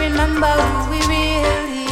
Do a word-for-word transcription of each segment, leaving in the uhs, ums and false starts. Remember who we really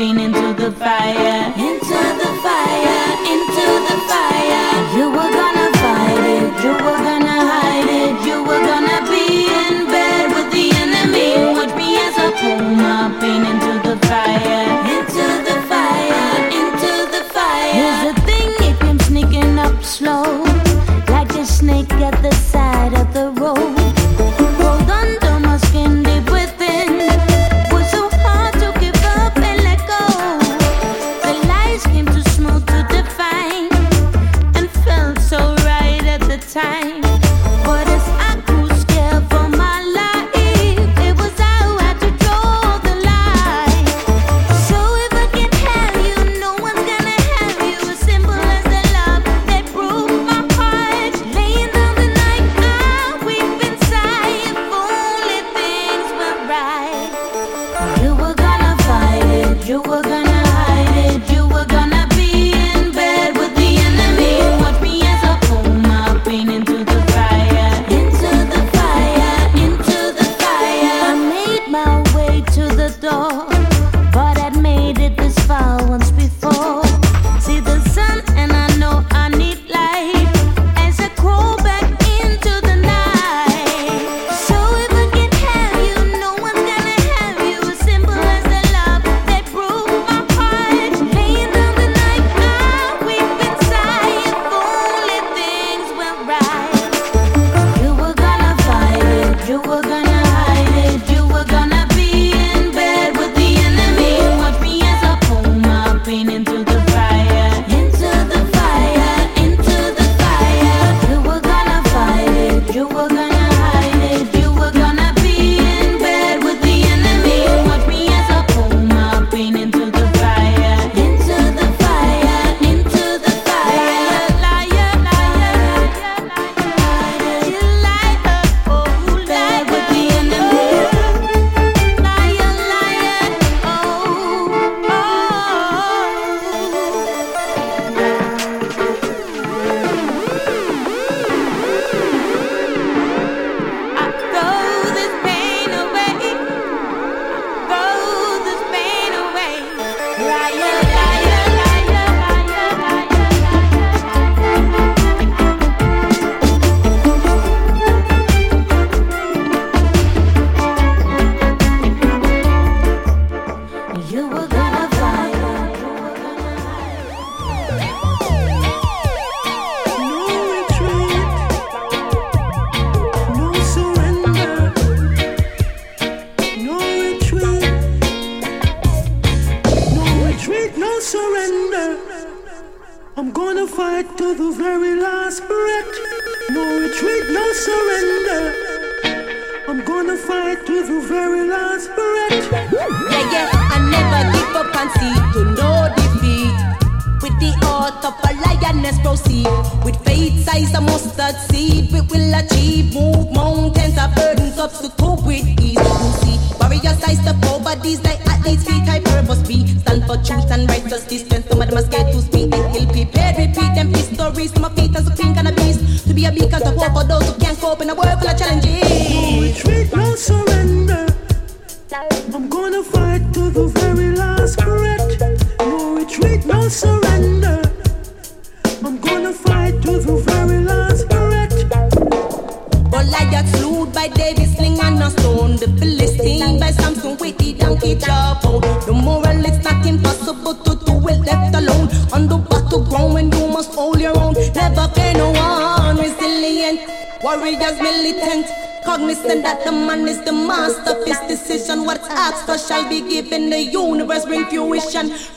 queen into the fire, into the fire, into the fire. You were gonna fight it, you were gonna hide it, you were gonna be in bed with the enemy. Watch me as I pull my pain into the fire, into the fire, into the fire. Here's the thing, it came sneaking up slow, like a snake at the side of the road.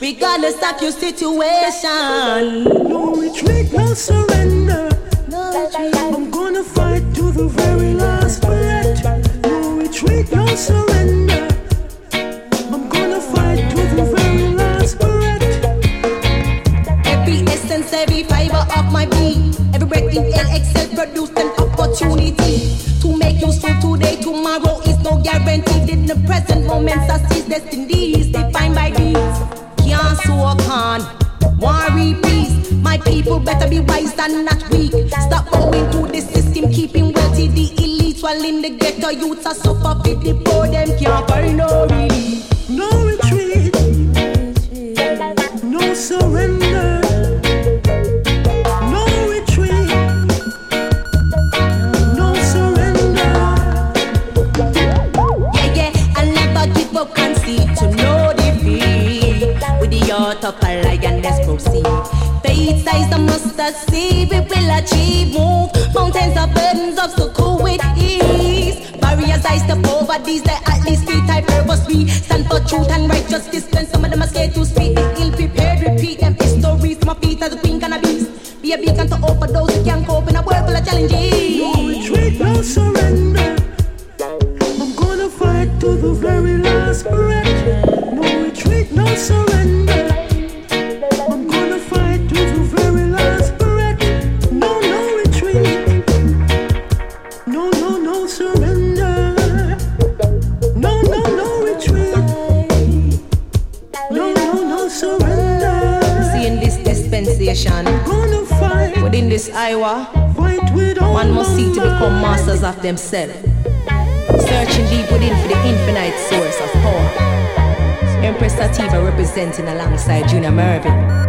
Regardless of your situation, no retreat, no surrender. No retreat. I'm gonna fight to the very last breath. No retreat, no surrender. I'm gonna fight to the very last breath. Every essence, every fiber of my being, every breath in and exhale produced an opportunity to make you so today. Tomorrow is no guarantee. In the present moments, I see destinies defined by these. Can't soak on, worry peace. My people better be wise and not weak. Stop going to the system, keeping wealthy the elite, while in the ghetto youths are suffer fit the poor, them can't find no relief. No retreat, themselves, searching deep within for the infinite source of power. Empress Sativa representing alongside Junior Mervyn.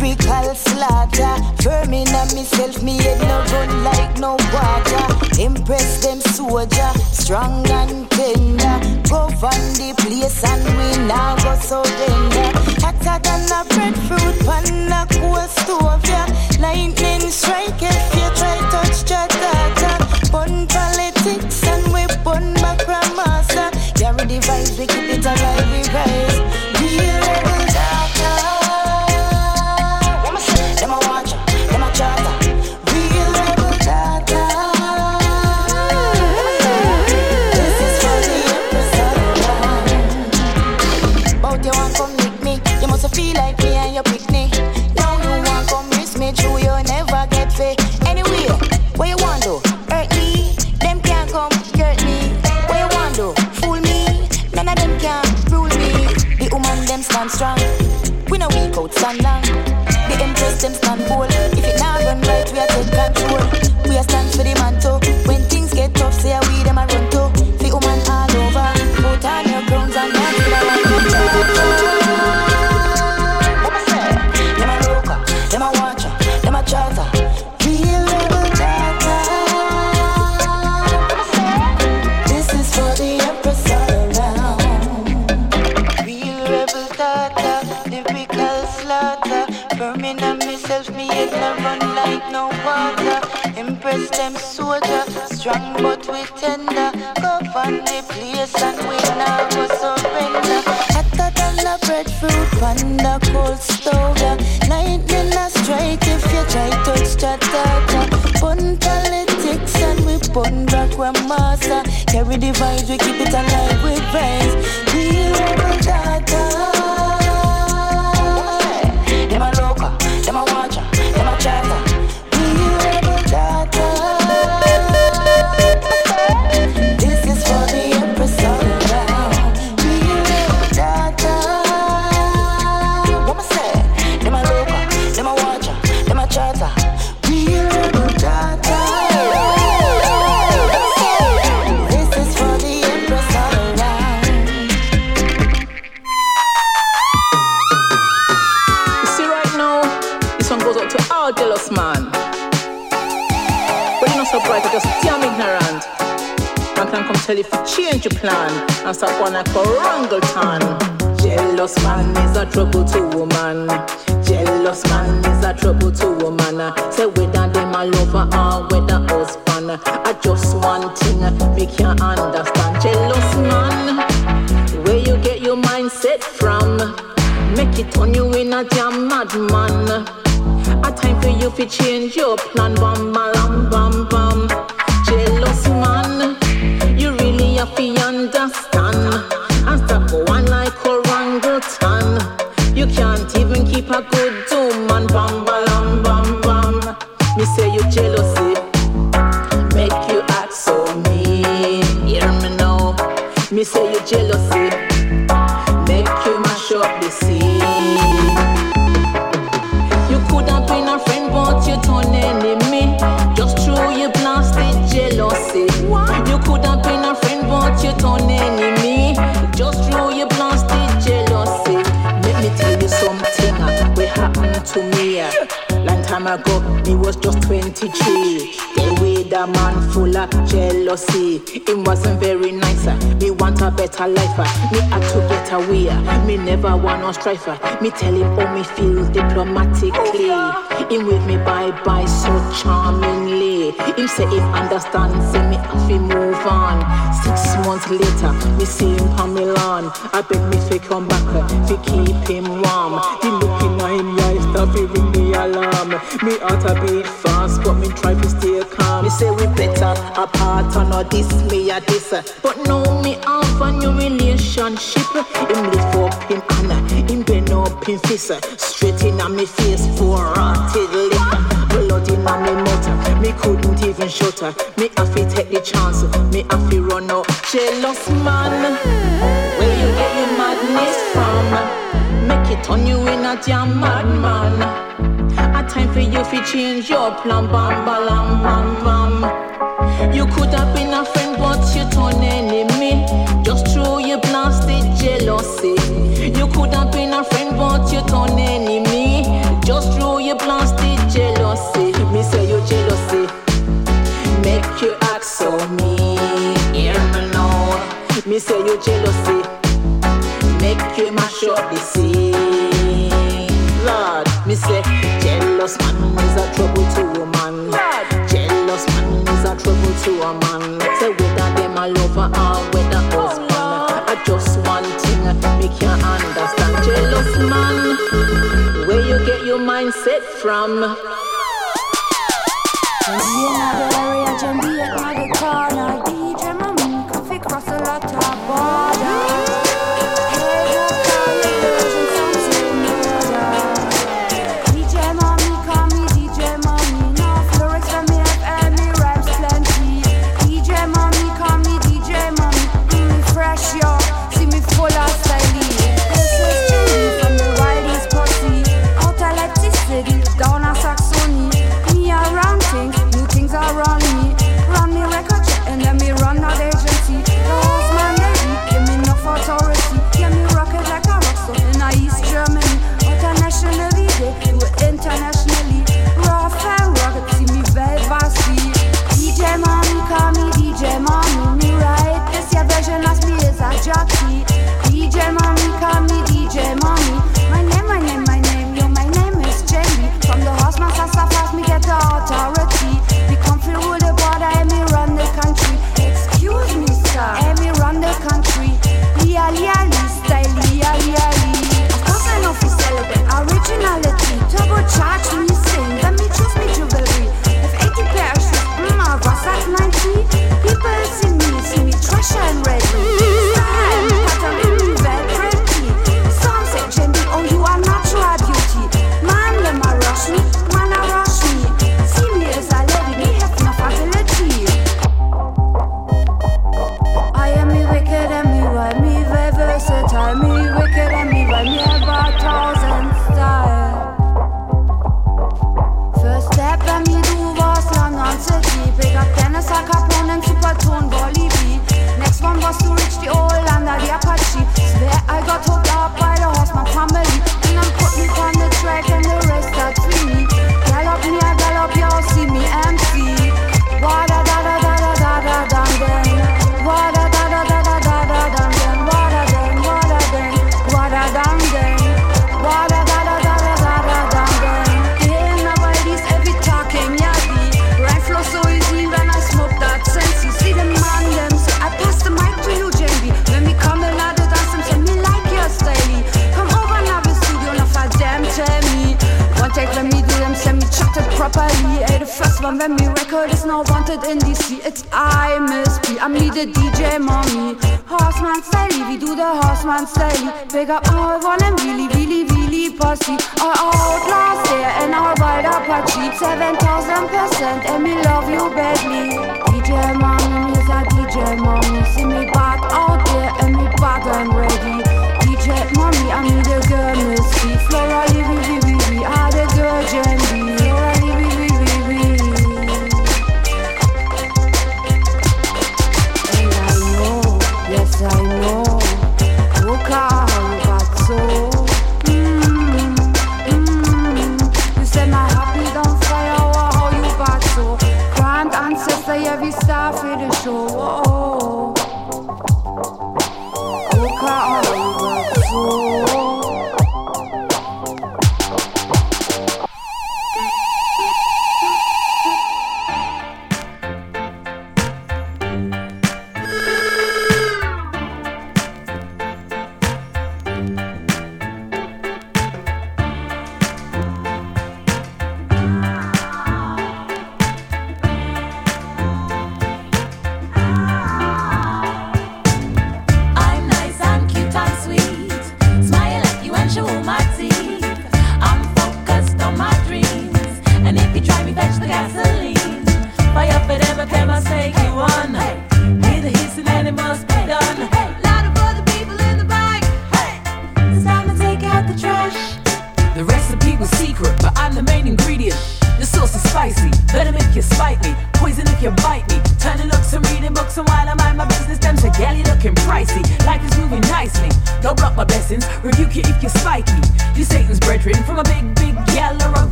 lyrical slaughter. Firm in a myself, me head no run like no water. Impress them soldier, strong and tender. Govern the place and we now go surrender. Hotter than a breadfruit pan a cool stove, yeah. Lightning strike if you try touch your daughter. Bun politics and we bun macramasa. Carry the vibes, we keep it alive, we rise. Be a rebel daughter. Feel like me and your picnic. Now you want come miss me true, you never get fake. Anyway, what you want though? Hurt me, them can't come hurt me. What you want though? Fool me, none of them can rule me. The woman them stand strong, we no weak out stand long. The empress them stand bold. If it not run right, we are take control. We are stand for the man too. When things get tough, say we them a run too. The woman all over, put on your grounds and dance to the one. Impress them soldier, strong but we tender. Govern the place and we now go surrender. Hotter than a breadfruit panda cold stove, yeah. Lightning a strike if you try touch that daughter. Bun politics and we bun back when master. Carry the vibes, we keep it alive with vibes. We rebel daughter. Dem a loca, dem a watcher, dem a chatter. If you change your plan and start one like a orangutan. Jealous man is a trouble to woman. Jealous man is a trouble to woman. Say whether them a lover or whether husband. I just one thing we can't understand. Jealous man, where you get your mindset from? Make it on you in a damn madman. A time for you to change your plan. Bam, bam, bam, bam. Jealous man, if you understand and stop going like orangutan, you can't even keep a good woman. Bam, bam, bam, bam. Me say you jealousy make you act so mean. Hear me now. Me say you jealousy make you mash up the scene. You could have been a friend, but you turned enemy just through your blasted jealousy. You could have been a friend, but you turn enemy just through your blasted jealousy. Let me tell you something uh, what happened to me. Uh, long time ago, me was just twenty-three. They with a man full of jealousy. It wasn't very nice. Uh, me want a better life. Uh, me had to get away. Uh, me never want no strife. Uh, me tell him how me feel diplomatically. Him with me bye bye so charmingly. Him say him understand, say me have to move on. Six months later, me see him from Milan. I beg me fi come back, fi keep him warm. He looking at him eyes, that fi ring the alarm. Me out a bit fast, but me try to stay calm. Me say we better apart, or not this, me a this. But now me have a new relationship. Him lift up him hand, him bend up him fist. Straight in at me face, for rotted lip. Blood in my mouth, me couldn't even shut her. Me have to take the chance, me have to run out. Jealous man, where you get your madness from? Make it on you in a damn madman. A time for you to change your plan. Bam, bam, bam, bam. You could have been a friend, but you turned enemy just through your blasted jealousy. You could have been a friend, but you turned enemy just through say you jealousy, make you mash up the scene. Lord, me say jealous man is a trouble to a man. Lord, jealous man is a trouble to a man. Say whether them a lover or whether husband, I just one thing me can't understand. Jealous man, where you get your mindset from?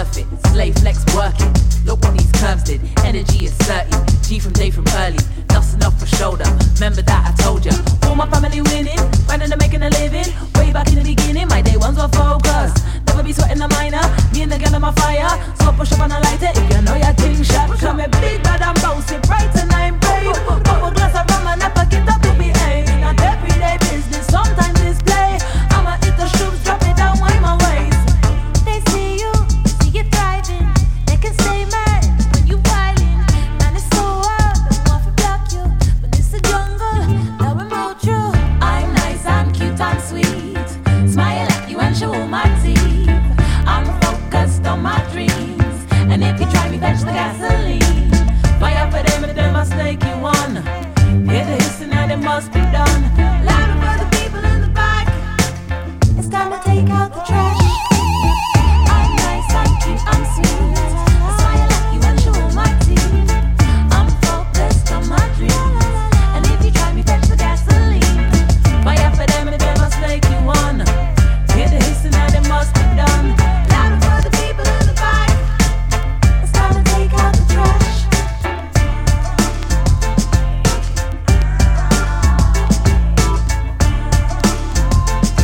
worth it. Slave flex working. Look what these curves did. Energy asserting. G from day from early. Dusting off my shoulder. Remember that I told ya. All my family winning. Running and making a living. Way back in the beginning, my day ones were focused. Never be sweating a minor. Me and the girl on my fire. So push up and I light it. If you know your thing sharp. Come and big bad and bounce it right and I'm brave. Pop a glass of rum and I get up to me aim. Not everyday business. Sometimes it's play. I'ma hit the shrooms, drop it down, wind my ways. They see you, see you thriving. They can say man when you wildin'. Man is so wild, they want to block you. But it's a jungle, now I'm all true. I'm nice and cute and sweet. Smile at you and show my teeth. I'm focused on my dreams. And if you try me, fetch the gasoline. Fire for them and they must take you on. Hear the hissing and it must be done. Louder for the people in the back. It's time to take out the trash. I'm nice, I'm cute, I'm sweet. Smile at you and show my teeth. I'm focused on my dreams. And if you try me, fetch the gasoline. Buy up for them and they must take you on. Hear the hissing and it must be done. Louder for the people in the back. It's time to take out the trash. They can't catch me. They can't catch me. We are freedom fighters.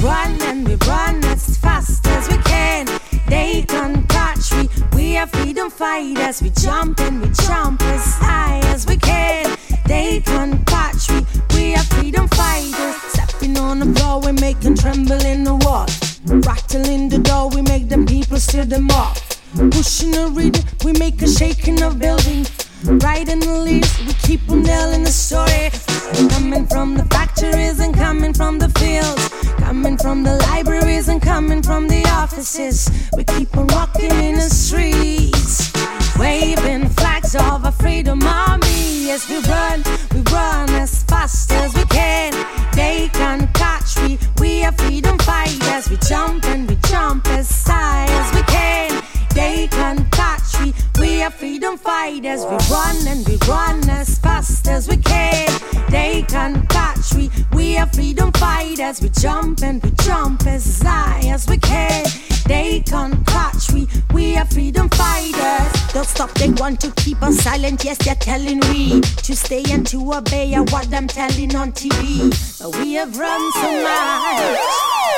Run and we run as fast as we can. They can't catch me. We are freedom fighters. We jump and we jump as high as we can. They can't catch me. We are freedom fighters. Stepping on the floor, we make them tremble in the wall. Rattling the door, we make them people steal them off. Pushing a rhythm, we make a shaking of building. Riding the leaves, we keep on telling the story. Coming from the factories and coming from the fields. Coming from the libraries and coming from the offices. We keep on walking in the streets. Waving flags of our freedom army. Yes, we run, we run as fast as we can. They can't catch me, we are freedom fighters. We jump and we jump as high as we can. They can't catch me, we are freedom fighters. We run and we run as fast as we can. They can't catch me, we are freedom fighters. We jump and we jump as high as we can. They can't catch me, we are freedom fighters. Don't stop, they want to keep us silent. Yes, they're telling we to stay and to obey what I'm telling on T V. But we have run so much.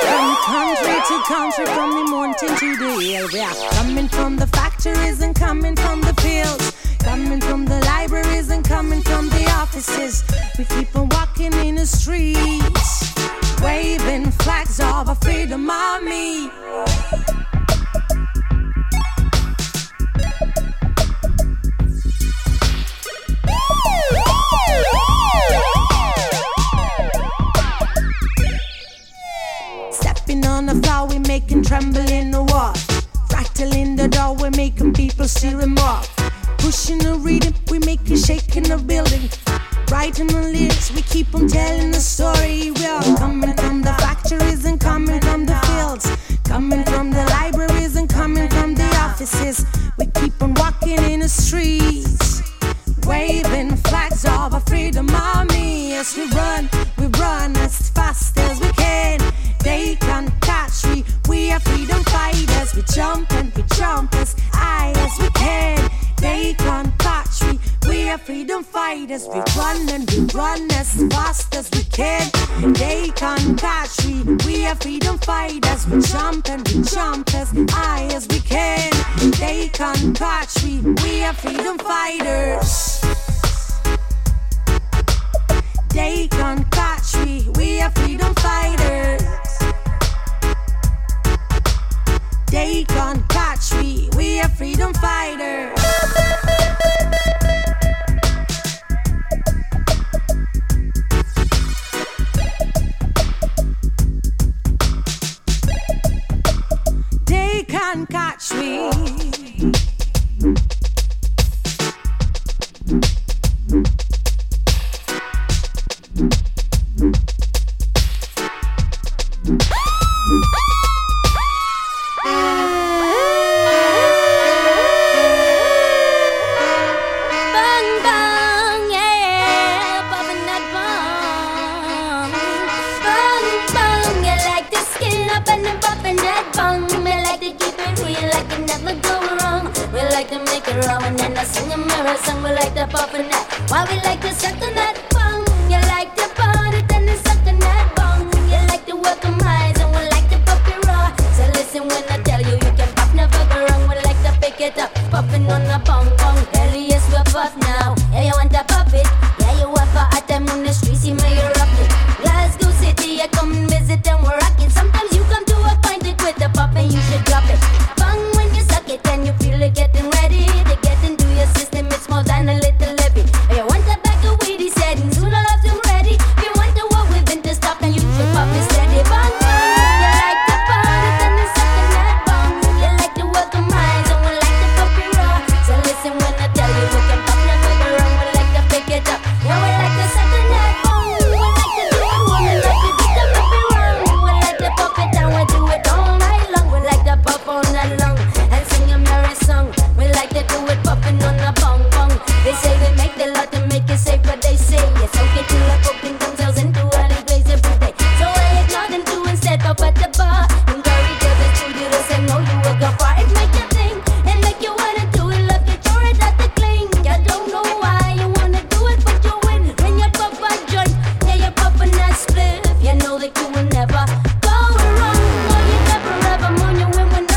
From country to country, from the mountain to the hill. We are coming from the factories and coming from the fields. Coming from the libraries and coming from the offices. We keep on walking in the streets. Waving flags of our freedom army. On the floor, we make them tremble in the wall. Rattling the door, we make them people steal them off. Pushing the rhythm, we make them shaking the building. Writing the lyrics, we keep on telling the story. We are coming from the factories and coming from the fields. Coming from the libraries and coming from the offices. We keep on walking in the streets. Waving flags of our freedom army. Yes, we run, we run as fast as we can. They can't catch me, we are freedom fighters. We jump and we jump as high as we can. They can't catch me, we are freedom fighters. We run and we run as fast as we can. They can't catch me, we are freedom fighters. We jump and we jump as high as we can. They can't catch me, we are freedom fighters. They can't catch me, we are freedom fighters. They can't catch me, we are freedom fighters. They can't catch me. like to make it raw, and then I sing a mirror song. We like to pop and that. Why we like to suck on that bong? You like to party, then it's suck on that bong. You like to work on eyes, and we like to pop it raw. So listen when I tell you, you can pop, never go wrong. We like to pick it up, popping on the bong bong. Hell yes, we're buff now. Yeah, you want to pop it? Yeah, you have a hot time on the street, see me you're up it. Glasgow City, I come and visit, and we're rocking. Sometimes you come to a point to quit the pop, and you should drop it. And you feel it getting ready to get into your system, it's more than a little levy. If you want a bag of weed, he said, and soon I'll have them ready. If you want to walk within the stop, then you should pop it steady. Bong, you like to party, then the second night bong. You like to work on minds, and we like to pop it raw. So listen when I tell you, we can pop never go wrong. We like to pick it up, yeah, we like the second night bong. We like to do it, we like to do the pop it wrong. We like to pop it down, we do it all night long. We like to pop all night long. We like to do it popping on a bong bong. They say they make the lot and make it safe, but they say it's okay to love popping themselves into all the place every day. So I ignore them too and set up at the bar. Encourage others to do this and know you will go far. It make you think and make you wanna do it. Love you, throw it at the cling. I don't know why you wanna do it, but you win. When you pop a joint, yeah, you pop a nice split. You know that you will never go wrong. No, you never ever mourn you win when me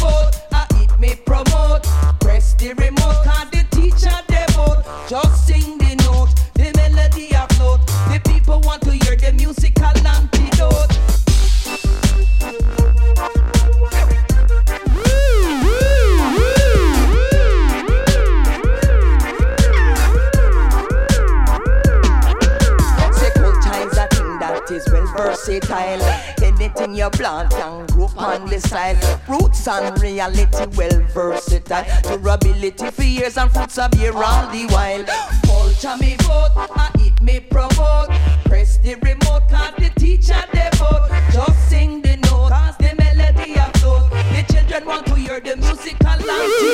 vote. fertile. Anything you plant can grow on the side. Roots and reality, well versatile. Durability for years and fruits are bear all the while. Culture me vote, I eat me promote. Press the remote, cause the teacher they vote. Just sing the note, cause the melody afloat. The children want to hear the musical language.